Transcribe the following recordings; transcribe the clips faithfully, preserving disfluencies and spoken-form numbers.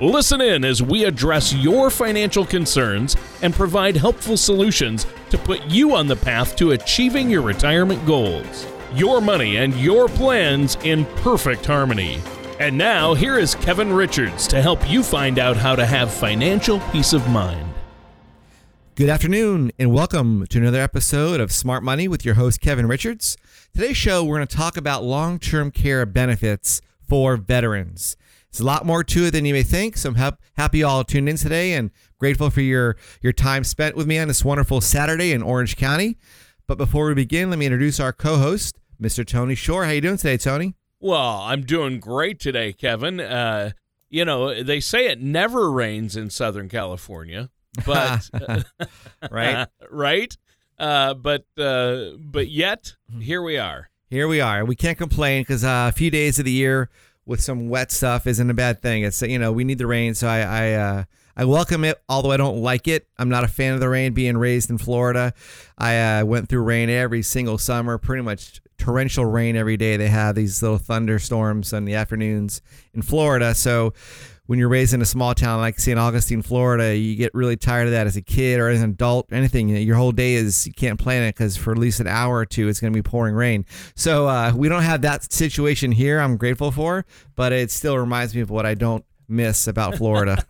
Listen in as we address your financial concerns and provide helpful solutions to put you on the path to achieving your retirement goals. Your money and your plans in perfect harmony. And now, here is Kevin Richards to help you find out how to have financial peace of mind. Good afternoon, and welcome to another episode of Smart Money with your host, Kevin Richards. Today's show, we're going to talk about long-term care benefits for veterans. There's a lot more to it than you may think, so I'm happy you all tuned in today and grateful for your, your time spent with me on this wonderful Saturday in Orange County. But before we begin, let me introduce our co-host, Mister Tony Shore. How you doing today, Tony? Well, I'm doing great today, Kevin. Uh, you know, they say it never rains in Southern California, but right, right. Uh, but uh, but yet here we are. Here we are. We can't complain because uh, a few days of the year with some wet stuff isn't a bad thing. It's, you know, we need the rain, so I I, uh, I welcome it, although I don't like it. I'm not a fan of the rain. Being raised in Florida, I uh, went through rain every single summer, pretty much. Torrential rain every day. They have these little thunderstorms in the afternoons in Florida. So when you're raised in a small town like Saint Augustine, Florida, you get really tired of that as a kid or as an adult, anything. Your whole day is, you can't plan it because for at least an hour or two, it's going to be pouring rain. So uh, we don't have that situation here. I'm grateful for, but it still reminds me of what I don't miss about Florida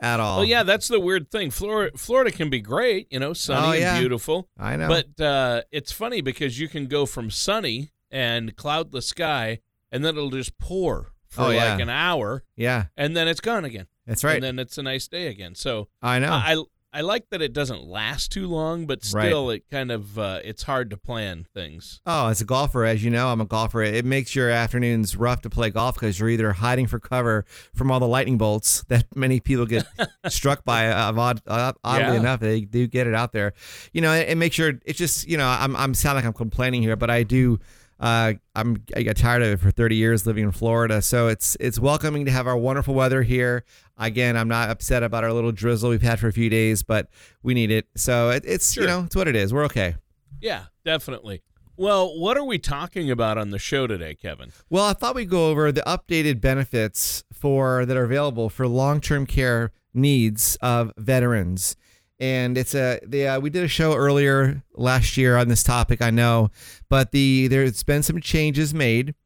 at all. Well, yeah, that's the weird thing. Florida, Florida can be great, you know, sunny oh, yeah. and beautiful. I know. But uh, it's funny because you can go from sunny and cloudless sky, and then it'll just pour for oh, yeah. like an hour. Yeah. And then it's gone again. That's right. And then it's a nice day again. So I know. I I like that it doesn't last too long, but still right. it kind of, uh, it's hard to plan things. Oh, as a golfer, as you know, I'm a golfer. It makes your afternoons rough to play golf because you're either hiding for cover from all the lightning bolts that many people get struck by. Uh, odd, uh, oddly yeah. enough, they do get it out there. You know, it, it makes your, it's just, you know, I'm, I'm sound like I'm complaining here, but I do. Uh, I'm, I got tired of it for thirty years living in Florida. So it's it's welcoming to have our wonderful weather here. Again, I'm not upset about our little drizzle we've had for a few days, but we need it. So it, it's, sure. you know, it's what it is. We're okay. Yeah, definitely. Well, what are we talking about on the show today, Kevin? Well, I thought we'd go over the updated benefits for that are available for long-term care needs of veterans. And it's a the uh, we did a show earlier last year on this topic, I know, but the there's been some changes made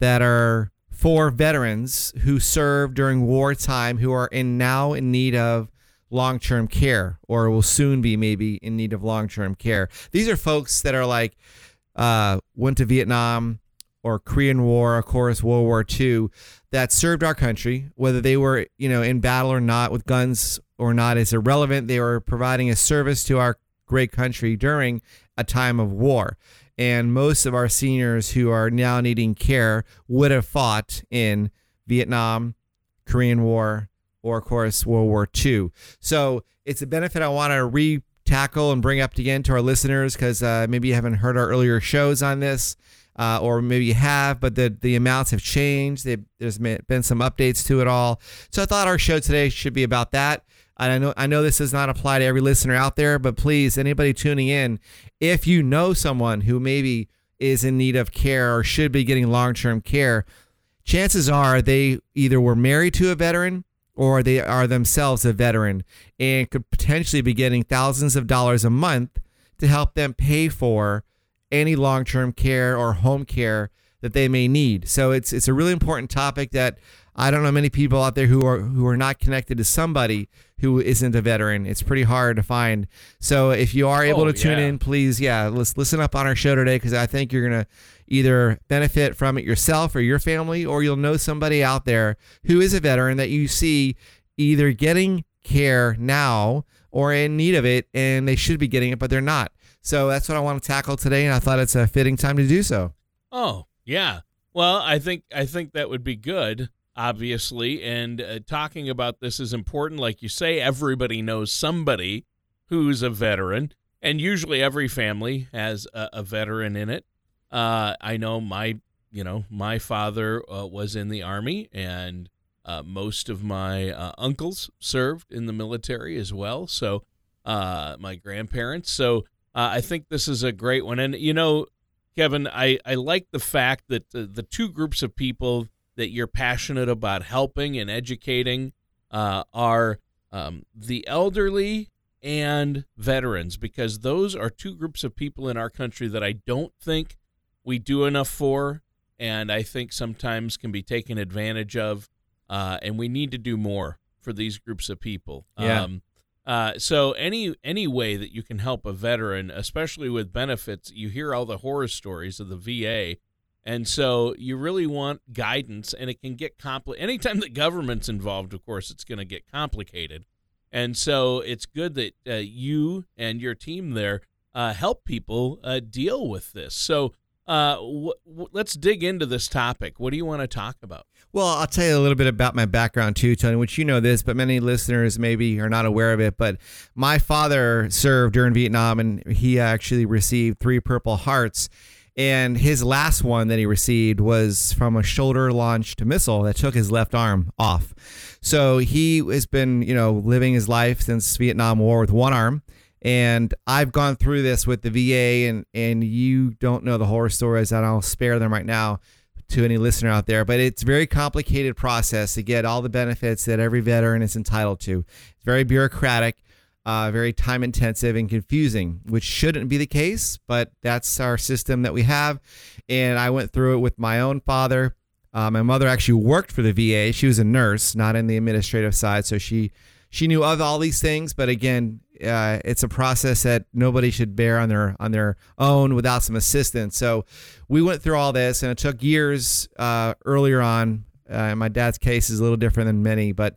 that are for veterans who served during wartime who are in now in need of long-term care or will soon be maybe in need of long-term care. These are folks that are like uh, went to Vietnam or Korean War, of course, World War Two, that served our country, whether they were, you know, in battle or not with guns or not is irrelevant. They were providing a service to our great country during a time of war. And most of our seniors who are now needing care would have fought in Vietnam, Korean War, or of course, World War Two. So it's a benefit I want to re-tackle and bring up again to our listeners because uh, maybe you haven't heard our earlier shows on this. Uh, or maybe you have, but the, the amounts have changed. They've, there's been some updates to it all. So I thought our show today should be about that. And I know I know this does not apply to every listener out there, but please, anybody tuning in, if you know someone who maybe is in need of care or should be getting long-term care, chances are they either were married to a veteran or they are themselves a veteran and could potentially be getting thousands of dollars a month to help them pay for any long-term care or home care that they may need. So it's it's a really important topic that I don't know many people out there who are who are not connected to somebody who isn't a veteran. It's pretty hard to find. So if you are able oh, to tune yeah. in, please, yeah, let's listen up on our show today because I think you're going to either benefit from it yourself or your family, or you'll know somebody out there who is a veteran that you see either getting care now or in need of it, and they should be getting it, but they're not. So that's what I want to tackle today, and I thought it's a fitting time to do so. Oh, yeah. Well, I think I think that would be good, obviously, and uh, talking about this is important. Like you say, everybody knows somebody who's a veteran, and usually every family has a, a veteran in it. Uh, I know my, you know, my father uh, was in the Army, and uh, most of my uh, uncles served in the military as well. So uh, my grandparents. So uh, I think this is a great one. And, you know, Kevin, I, I like the fact that the, the two groups of people that you're passionate about helping and educating uh, are um, the elderly and veterans, because those are two groups of people in our country that I don't think we do enough for, and I think sometimes can be taken advantage of, uh, and we need to do more for these groups of people. Yeah. Um, uh, so any any way that you can help a veteran, especially with benefits, you hear all the horror stories of the V A, and so you really want guidance, and it can get complicated. Anytime the government's involved, of course, it's going to get complicated. And so it's good that uh, you and your team there uh, help people uh, deal with this. So uh, w- w- let's dig into this topic. What do you want to talk about? Well, I'll tell you a little bit about my background too, Tony, which you know this, but many listeners maybe are not aware of it. But my father served during Vietnam, and he actually received three Purple Hearts. And his last one that he received was from a shoulder-launched missile that took his left arm off. So he has been, you know, living his life since Vietnam War with one arm. And I've gone through this with the V A, and, and you don't know the horror stories, and I'll spare them right now to any listener out there. But it's a very complicated process to get all the benefits that every veteran is entitled to. It's very bureaucratic. Uh, very time intensive and confusing, which shouldn't be the case, but that's our system that we have. And I went through it with my own father. Uh, my mother actually worked for the V A. She was a nurse, not in the administrative side. So she, she knew of all these things, but again, uh, it's a process that nobody should bear on their, on their own without some assistance. So we went through all this, and it took years uh, earlier on. Uh, my dad's case is a little different than many, but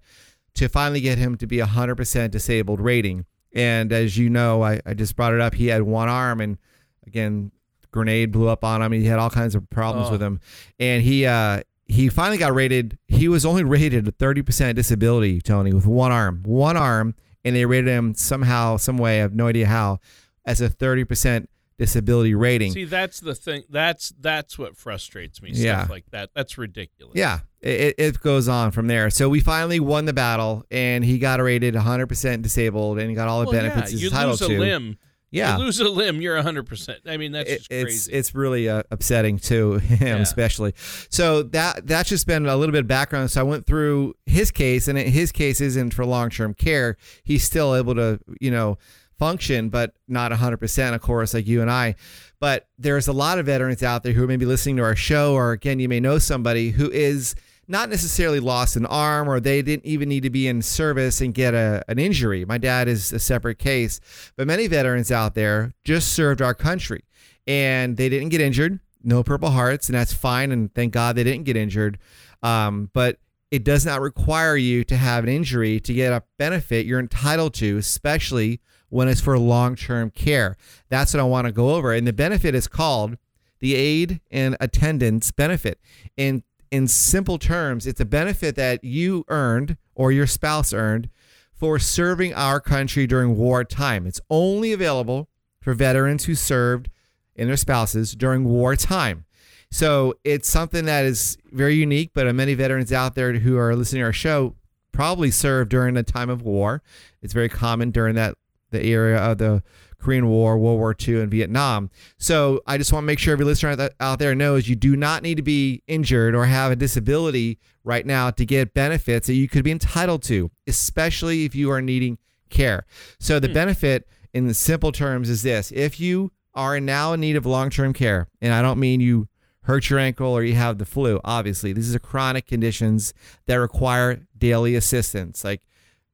to finally get him to be a hundred percent disabled rating. And as you know, I, I just brought it up. He had one arm, and again, grenade blew up on him. He had all kinds of problems oh. with him. And he, uh, he finally got rated. He was only rated a thirty percent disability, Tony, with one arm, one arm. And they rated him somehow, some way. I have no idea how, as a thirty percent disability rating. See, that's the thing. That's, that's what frustrates me. Stuff yeah. like that. That's ridiculous. Yeah. It, it goes on from there. So we finally won the battle, and he got rated one hundred percent disabled, and he got all the well, benefits yeah. he's entitled to. You lose a to. limb. Yeah. You lose a limb, you're one hundred percent. I mean, that's it, just crazy. It's, it's really uh, upsetting to him, yeah. especially. So that that's just been a little bit of background. So I went through his case, and his case isn't for long-term care. He's still able to, you know, function, but not one hundred percent, of course, like you and I. But there's a lot of veterans out there who may be listening to our show, or, again, you may know somebody who is not necessarily lost an arm, or they didn't even need to be in service and get a, an injury. My dad is a separate case, but many veterans out there just served our country, and they didn't get injured, no Purple Hearts, and that's fine, and thank God they didn't get injured. Um, but it does not require you to have an injury to get a benefit you're entitled to, especially when it's for long-term care. That's what I want to go over, and the benefit is called the Aid and Attendance Benefit. And in simple terms, it's a benefit that you earned or your spouse earned for serving our country during wartime. It's only available for veterans who served and their spouses during wartime. So it's something that is very unique, but many veterans out there who are listening to our show probably served during a time of war. It's very common during that the era of the Korean War, World War Two, and Vietnam. So I just want to make sure every listener out there knows you do not need to be injured or have a disability right now to get benefits that you could be entitled to, especially if you are needing care. So the hmm. benefit in the simple terms is this. If you are now in need of long-term care, and I don't mean you hurt your ankle or you have the flu, obviously. These are chronic conditions that require daily assistance, like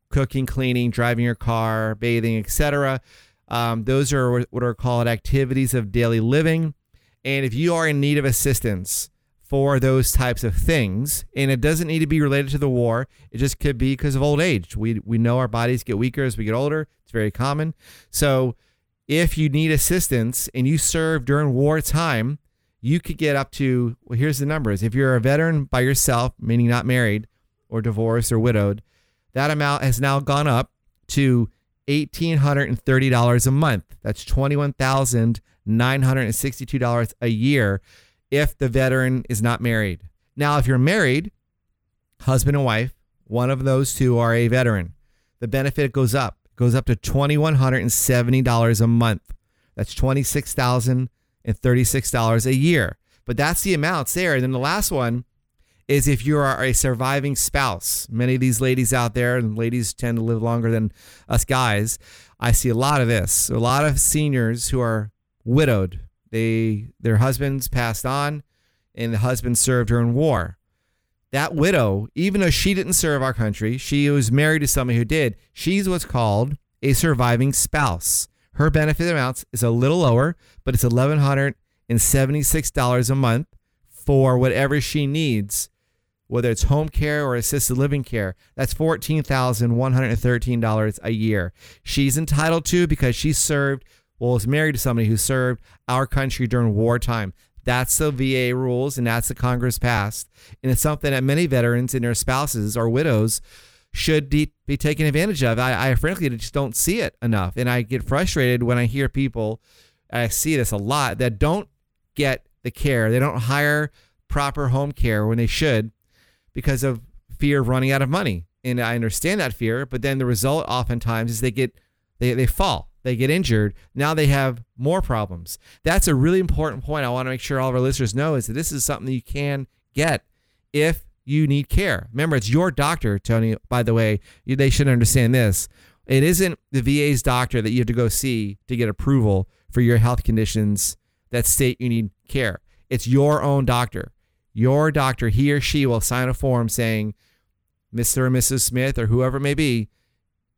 cooking, cleaning, driving your car, bathing, et cetera. Um, those are what are called activities of daily living. And if you are in need of assistance for those types of things, and it doesn't need to be related to the war, it just could be because of old age. We we know our bodies get weaker as we get older. It's very common. So if you need assistance and you serve during wartime, you could get up to, well, here's the numbers. If you're a veteran by yourself, meaning not married or divorced or widowed, that amount has now gone up to one thousand eight hundred thirty dollars a month. That's twenty-one thousand nine hundred sixty-two dollars a year if the veteran is not married. Now, if you're married, husband and wife, one of those two are a veteran, the benefit goes up. It goes up to two thousand one hundred seventy dollars a month. That's twenty-six thousand thirty-six dollars a year. But that's the amounts there. And then the last one is if you are a surviving spouse. Many of these ladies out there, and ladies tend to live longer than us guys, I see a lot of this. A lot of seniors who are widowed. They their husbands passed on, and the husband served during war. That widow, even though she didn't serve our country, she was married to somebody who did. She's what's called a surviving spouse. Her benefit amounts is a little lower, but it's one thousand one hundred seventy-six dollars a month for whatever she needs, whether it's home care or assisted living care. That's fourteen thousand one hundred thirteen dollars a year. She's entitled to because she served, well, was married to somebody who served our country during wartime. That's the V A rules, and that's the Congress passed. And it's something that many veterans and their spouses or widows should be, be taken advantage of. I, I frankly just don't see it enough. And I get frustrated when I hear people, I see this a lot, that don't get the care. They don't hire proper home care when they should because of fear of running out of money. And I understand that fear, but then the result oftentimes is they get, they, they fall. They get injured. Now they have more problems. That's a really important point I want to make sure all of our listeners know, is that this is something that you can get if you need care. Remember, it's your doctor, Tony, by the way. You, they should understand this. It isn't the V A's doctor that you have to go see to get approval for your health conditions that state you need care. It's your own doctor. Your doctor, he or she will sign a form saying Mister or Missus Smith or whoever it may be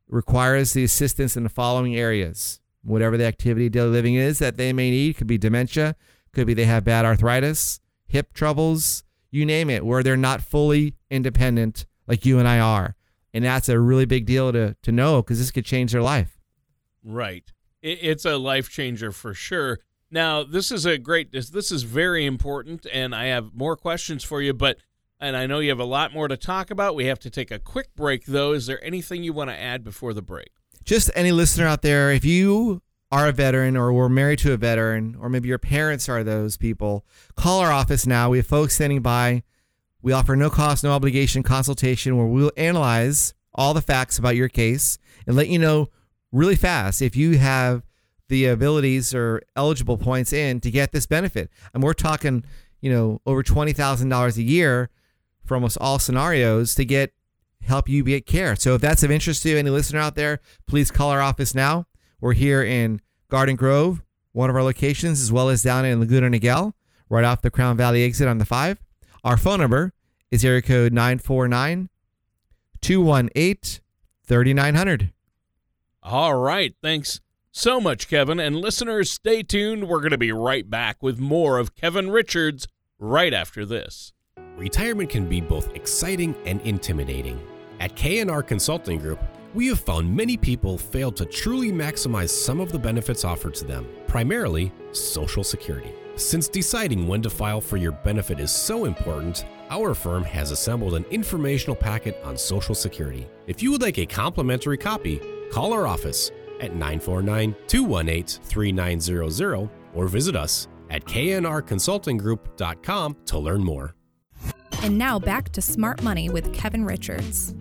requires the assistance in the following areas. Whatever the activity daily living is that they may need, could be dementia, could be they have bad arthritis, hip troubles, you name it, where they're not fully independent like you and I are. And that's a really big deal to, to know, because this could change their life. Right. It's a life changer for sure. Now, this is a great, this is very important, and I have more questions for you, but and I know you have a lot more to talk about. We have to take a quick break, though. Is there anything you want to add before the break? Just any listener out there, if you are a veteran or were married to a veteran, or maybe your parents are those people, call our office now. We have folks standing by. We offer no cost, no obligation consultation where we'll analyze all the facts about your case and let you know really fast if you have the abilities or eligible points in to get this benefit. And we're talking, you know, over twenty thousand dollars a year for almost all scenarios to get help you get care. So if that's of interest to any listener out there, please call our office now. We're here in Garden Grove, one of our locations, as well as down in Laguna Niguel, right off the Crown Valley exit on the five. Our phone number is area code nine four nine, two one eight, three nine zero zero. All right. Thanks so much, Kevin. And listeners, stay tuned. We're going to be right back with more of Kevin Richards right after this. Retirement can be both exciting and intimidating. At K N R Consulting Group, we have found many people fail to truly maximize some of the benefits offered to them, primarily Social Security. Since deciding when to file for your benefit is so important, our firm has assembled an informational packet on Social Security. If you would like a complimentary copy, call our office at nine four nine, two one eight, three nine zero zero or visit us at k n r consulting group dot com to learn more. And now back to Smart Money with Kevin Richards.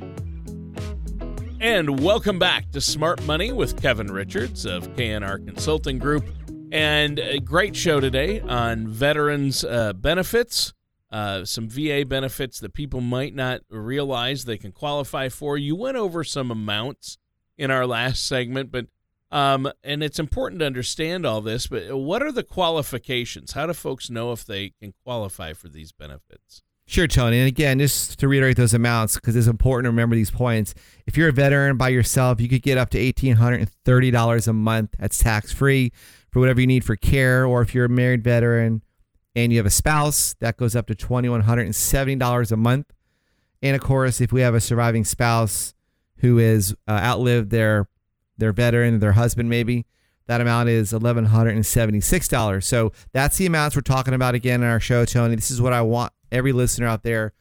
And welcome back to Smart Money with Kevin Richards of K N R Consulting Group. And a great show today on veterans uh, benefits, uh, some V A benefits that people might not realize they can qualify for. You went over some amounts in our last segment, but um, and it's important to understand all this, but what are the qualifications? How do folks know if they can qualify for these benefits? Sure, Tony. And again, just to reiterate those amounts, because it's important to remember these points. If you're a veteran by yourself, you could get up to one thousand eight hundred thirty dollars a month. That's tax-free for whatever you need for care. Or if you're a married veteran and you have a spouse, that goes up to two thousand one hundred seventy dollars a month. And of course, if we have a surviving spouse who has uh, outlived their their veteran, their husband maybe, that amount is one thousand one hundred seventy-six dollars. So that's the amounts we're talking about again in our show, Tony. This is what I want every listener out there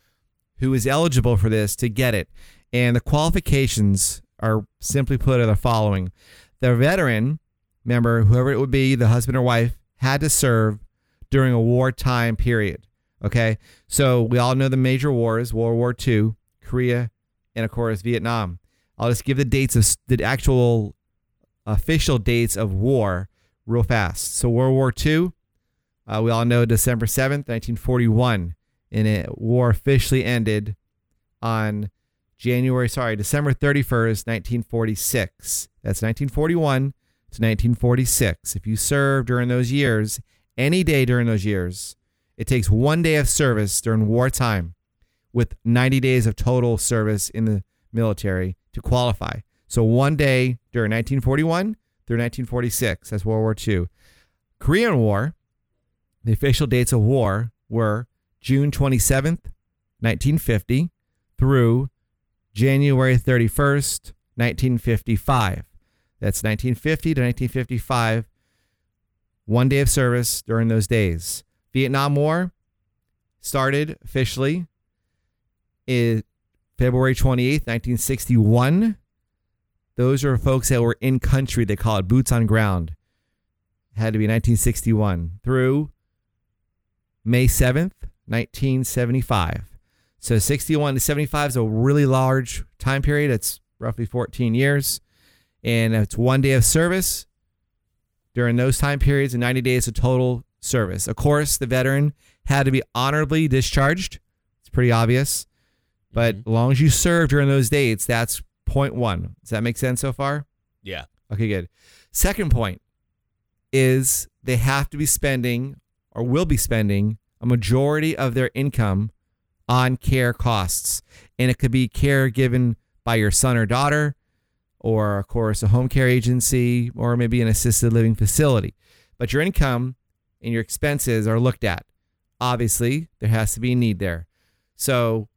who is eligible for this to get it. And the qualifications are simply put are the following. The veteran member, whoever it would be, the husband or wife, had to serve during a wartime period. Okay, so we all know the major wars, World War Two, Korea, and of course, Vietnam. I'll just give the dates of the actual official dates of war real fast. So World War Two, uh, we all know December seventh, nineteen forty-one, and it war officially ended on January, sorry, December thirty-first, nineteen forty-six. That's nineteen forty-one to nineteen forty-six. If you serve during those years, any day during those years, it takes one day of service during wartime with ninety days of total service in the military to qualify. So one day during nineteen forty-one through nineteen forty-six, that's World War Two. Korean War, the official dates of war were June twenty-seventh, nineteen fifty through January thirty-first, nineteen fifty-five. That's nineteen fifty to nineteen fifty-five, one day of service during those days. Vietnam War started officially in February twenty-eighth, nineteen sixty-one. Those are folks that were in country. They call it boots on ground. It had to be nineteen sixty-one through May seventh, nineteen seventy-five. So sixty-one to seventy-five is a really large time period. It's roughly fourteen years. And it's one day of service during those time periods and ninety days of total service. Of course, the veteran had to be honorably discharged. It's pretty obvious. But mm-hmm. as long as you serve during those dates, that's point one. Does that make sense so far? Yeah. Okay, good. Second point is they have to be spending or will be spending a majority of their income on care costs. And it could be care given by your son or daughter or, of course, a home care agency or maybe an assisted living facility. But your income and your expenses are looked at. Obviously, there has to be a need there. So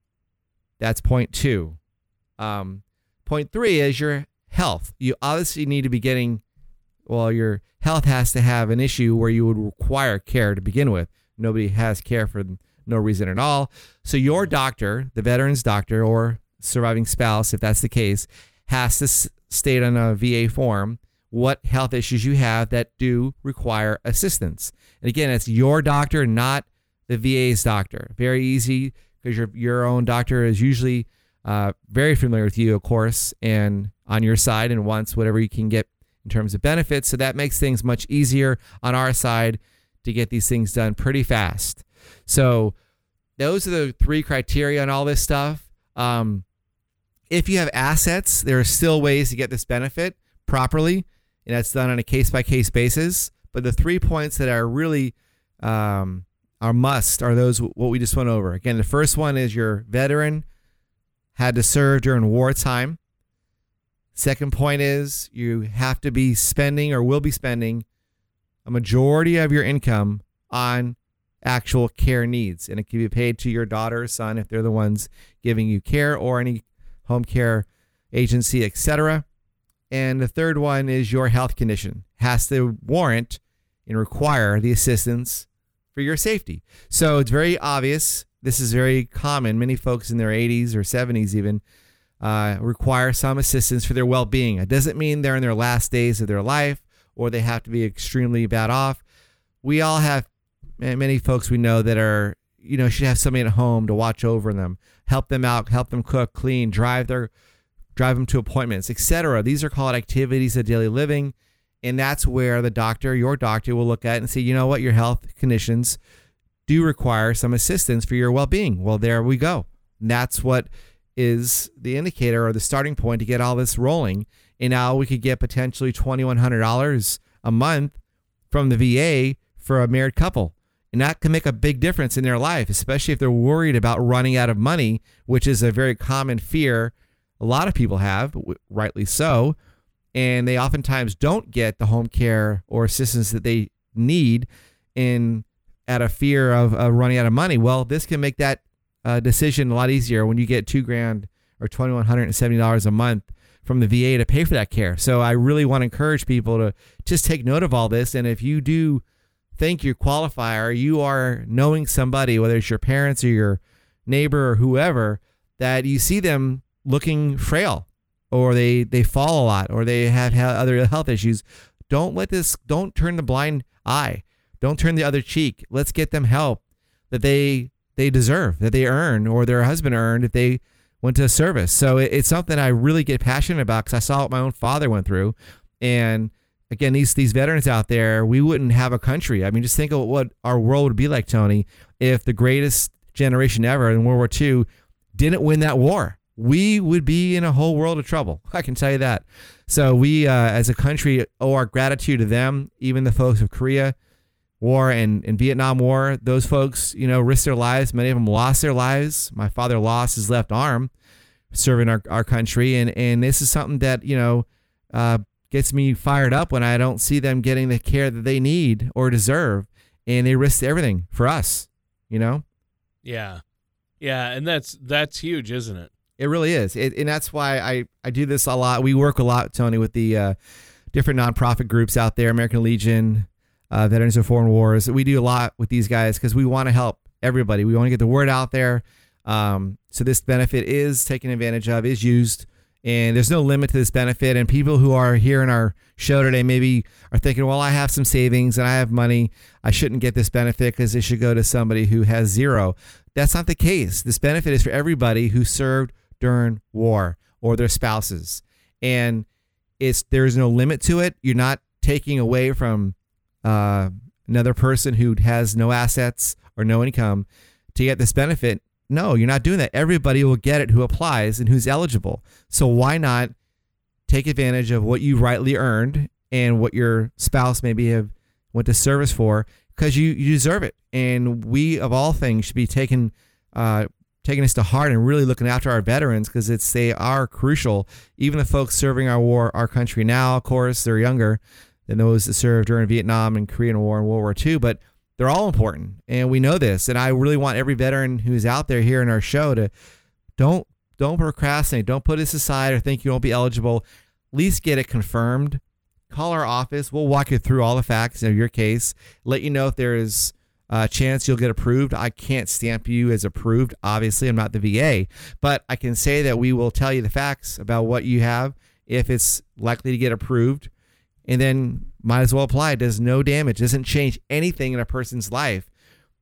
that's point two. Um, point three is your health. You obviously need to be getting, well, your health has to have an issue where you would require care to begin with. Nobody has care for no reason at all. So your doctor, the veteran's doctor or surviving spouse, if that's the case, has to s- state on a V A form what health issues you have that do require assistance. And again, it's your doctor, not the V A's doctor. Very easy, because your your own doctor is usually uh, very familiar with you, of course, and on your side and wants whatever you can get in terms of benefits. So that makes things much easier on our side to get these things done pretty fast. So those are the three criteria on all this stuff. Um, if you have assets, there are still ways to get this benefit properly, and that's done on a case-by-case basis. But the three points that are really um, are must are those what we just went over. Again, the first one is your veteran had to serve during wartime. Second point is you have to be spending or will be spending a majority of your income on actual care needs, and it can be paid to your daughter or son if they're the ones giving you care or any home care agency, et cetera. And the third one is your health condition has to warrant and require the assistance for your safety. So it's very obvious. This is very common. Many folks in their eighties or seventies even uh, require some assistance for their well-being. It doesn't mean they're in their last days of their life or they have to be extremely bad off. We all have many folks we know that are, you know, should have somebody at home to watch over them, help them out, help them cook, clean, drive their drive them to appointments, et cetera. These are called activities of daily living, and that's where the doctor, your doctor, will look at and say, you know what, your health conditions do require some assistance for your well-being. Well, there we go. And that's what is the indicator or the starting point to get all this rolling. And now we could get potentially twenty-one hundred dollars a month from the V A for a married couple. And that can make a big difference in their life, especially if they're worried about running out of money, which is a very common fear a lot of people have, rightly so. And they oftentimes don't get the home care or assistance that they need in out of fear of uh, running out of money. Well, this can make that uh, decision a lot easier when you get two grand or twenty-one seventy dollars a month from the V A to pay for that care. So I really want to encourage people to just take note of all this. And if you do think you qualify or you are knowing somebody, whether it's your parents or your neighbor or whoever, that you see them looking frail or they, they fall a lot, or they have other health issues. Don't let this, don't turn the blind eye. Don't turn the other cheek. Let's get them help that they, they deserve, that they earn, or their husband earned if they went to service. So it, it's something I really get passionate about, because I saw what my own father went through. And again, these, these veterans out there, we wouldn't have a country. I mean, just think of what our world would be like, Tony, if the greatest generation ever in World War Two didn't win that war. We would be in a whole world of trouble. I can tell you that. So we, uh, as a country, owe our gratitude to them, even the folks of Korea War and, and Vietnam War. Those folks, you know, risked their lives. Many of them lost their lives. My father lost his left arm serving our, our country. And, and this is something that, you know, uh, gets me fired up when I don't see them getting the care that they need or deserve. And they risked everything for us, you know? Yeah. Yeah. And that's, that's huge, isn't it? It really is. It, and that's why I, I do this a lot. We work a lot, Tony, with the uh, different nonprofit groups out there, American Legion, Uh, Veterans of Foreign Wars. We do a lot with these guys because we want to help everybody. We want to get the word out there. Um, so this benefit is taken advantage of, is used, and there's no limit to this benefit. And people who are here in our show today maybe are thinking, well, I have some savings and I have money. I shouldn't get this benefit because it should go to somebody who has zero. That's not the case. This benefit is for everybody who served during war or their spouses. And it's there's no limit to it. You're not taking away from Uh, another person who has no assets or no income to get this benefit. No, you're not doing that. Everybody will get it who applies and who's eligible. So why not take advantage of what you rightly earned and what your spouse maybe have went to service for, because you, you deserve it. And we, of all things, should be taking uh, taking this to heart and really looking after our veterans, because it's they are crucial. Even the folks serving our war, our country now, of course, they're younger than those that served during Vietnam and Korean War and World War Two, but they're all important, and we know this. And I really want every veteran who's out there here in our show to don't don't procrastinate, don't put this aside or think you won't be eligible. At least get it confirmed. Call our office. We'll walk you through all the facts of your case, let you know if there is a chance you'll get approved. I can't stamp you as approved. Obviously, I'm not the V A, but I can say that we will tell you the facts about what you have, if it's likely to get approved. And then might as well apply. It does no damage. It doesn't change anything in a person's life,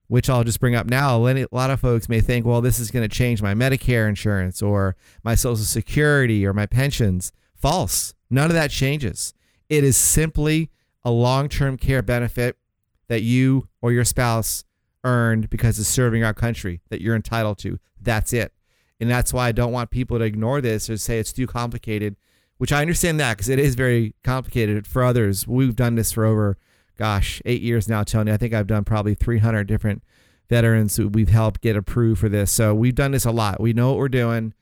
which I'll just bring up now. A lot of folks may think, well, this is going to change my Medicare insurance or my Social Security or my pensions. False. None of that changes. It is simply a long-term care benefit that you or your spouse earned because of serving our country that you're entitled to. That's it. And that's why I don't want people to ignore this or say it's too complicated, which I understand that, because it is very complicated for others. We've done this for over, gosh, eight years now, Tony. I think I've done probably three hundred different veterans who we've helped get approved for this. So we've done this a lot. We know what we're doing.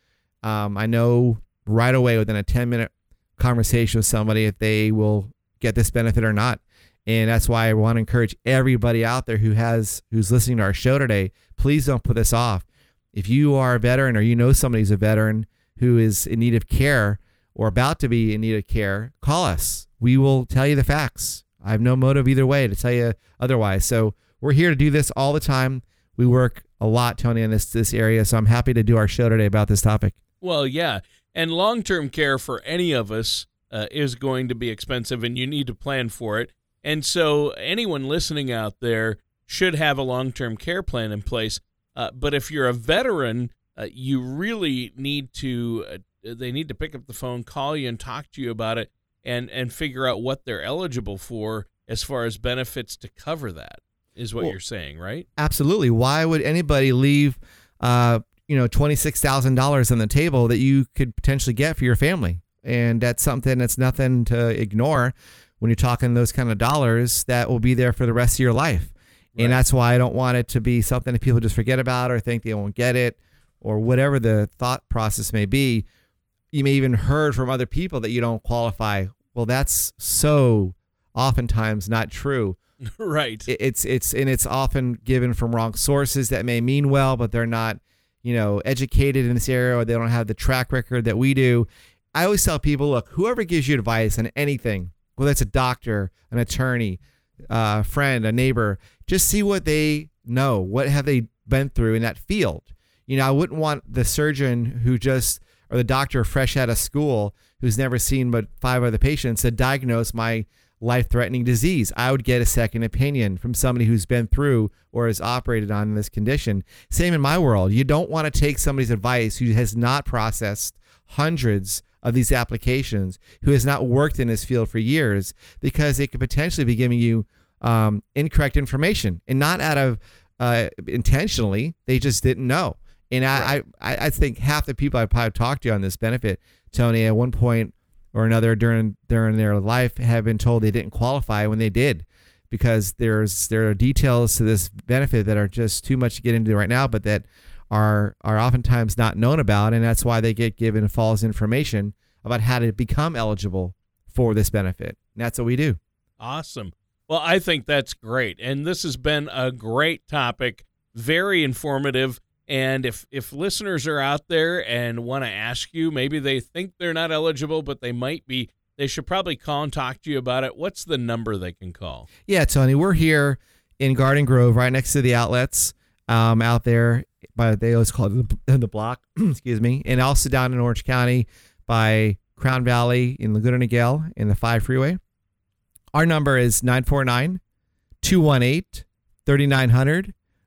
Um, I know right away within a ten minute conversation with somebody if they will get this benefit or not. And that's why I want to encourage everybody out there who has, who's listening to our show today, please don't put this off. If you are a veteran or you know somebody's a veteran who is in need of care, or about to be in need of care, call us. We will tell you the facts. I have no motive either way to tell you otherwise. So we're here to do this all the time. We work a lot, Tony, in this this area, so I'm happy to do our show today about this topic. Well, yeah, and long-term care for any of us uh, is going to be expensive, and you need to plan for it. And so anyone listening out there should have a long-term care plan in place. Uh, but if you're a veteran, uh, you really need to uh, they need to pick up the phone, call you and talk to you about it and, and figure out what they're eligible for as far as benefits to cover that is what well, you're saying, right? Absolutely. Why would anybody leave, uh, you know, twenty-six thousand dollars on the table that you could potentially get for your family? And that's something that's nothing to ignore when you're talking those kind of dollars that will be there for the rest of your life. Right. And that's why I don't want it to be something that people just forget about or think they won't get it or whatever the thought process may be. You may even heard from other people that you don't qualify. Well, that's so oftentimes not true. Right. It's it's and it's often given from wrong sources that may mean well, but they're not, you know, educated in this area or they don't have the track record that we do. I always tell people, look, whoever gives you advice on anything, whether it's a doctor, an attorney, a friend, a neighbor, just see what they know. What have they been through in that field? You know, I wouldn't want the surgeon who just or the doctor fresh out of school who's never seen but five other patients to diagnose my life-threatening disease. I would get a second opinion from somebody who's been through or is operated on this condition. Same in my world. You don't want to take somebody's advice who has not processed hundreds of these applications, who has not worked in this field for years, because they could potentially be giving you um, incorrect information, and not out of uh, intentionally. They just didn't know. And I, right. I, I think half the people I probably talked to on this benefit, Tony, at one point or another during during their life have been told they didn't qualify when they did, because there's there are details to this benefit that are just too much to get into right now, but that are are oftentimes not known about, and that's why they get given false information about how to become eligible for this benefit. And that's what we do. Awesome. Well, I think that's great, and this has been a great topic, very informative. And if, if listeners are out there and want to ask you, maybe they think they're not eligible, but they might be, they should probably call and talk to you about it. What's the number they can call? Yeah, Tony, we're here in Garden Grove, right next to the outlets um, out there. By They always call it the, the block, excuse me, and also down in Orange County by Crown Valley in Laguna Niguel in the five freeway. Our number is nine four nine, two one eight, three nine zero zero.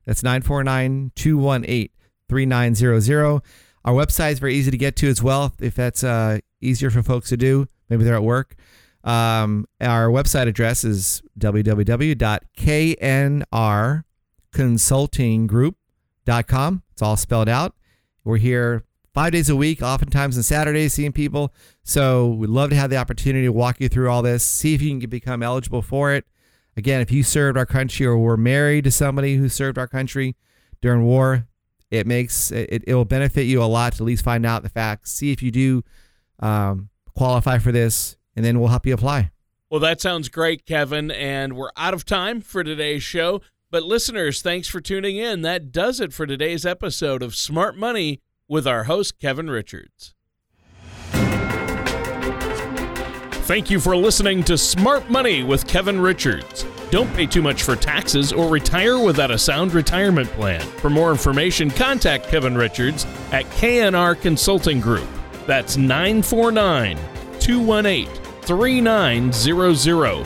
That's nine four nine, two one eight, three nine zero zero. Our website is very easy to get to as well, if that's uh, easier for folks to do. Maybe they're at work. Um, our website address is w w w dot k n r consulting group dot com. It's all spelled out. We're here five days a week, oftentimes on Saturdays, seeing people. So we'd love to have the opportunity to walk you through all this, see if you can become eligible for it. Again, if you served our country or were married to somebody who served our country during war, it makes it, it will benefit you a lot to at least find out the facts, see if you do um, qualify for this, and then we'll help you apply. Well, that sounds great, Kevin, and we're out of time for today's show. But listeners, thanks for tuning in. That does it for today's episode of Smart Money with our host, Kevin Richards. Thank you for listening to Smart Money with Kevin Richards. Don't pay too much for taxes or retire without a sound retirement plan. For more information, contact Kevin Richards at K N R Consulting Group. That's nine four nine, two one eight, three nine zero zero.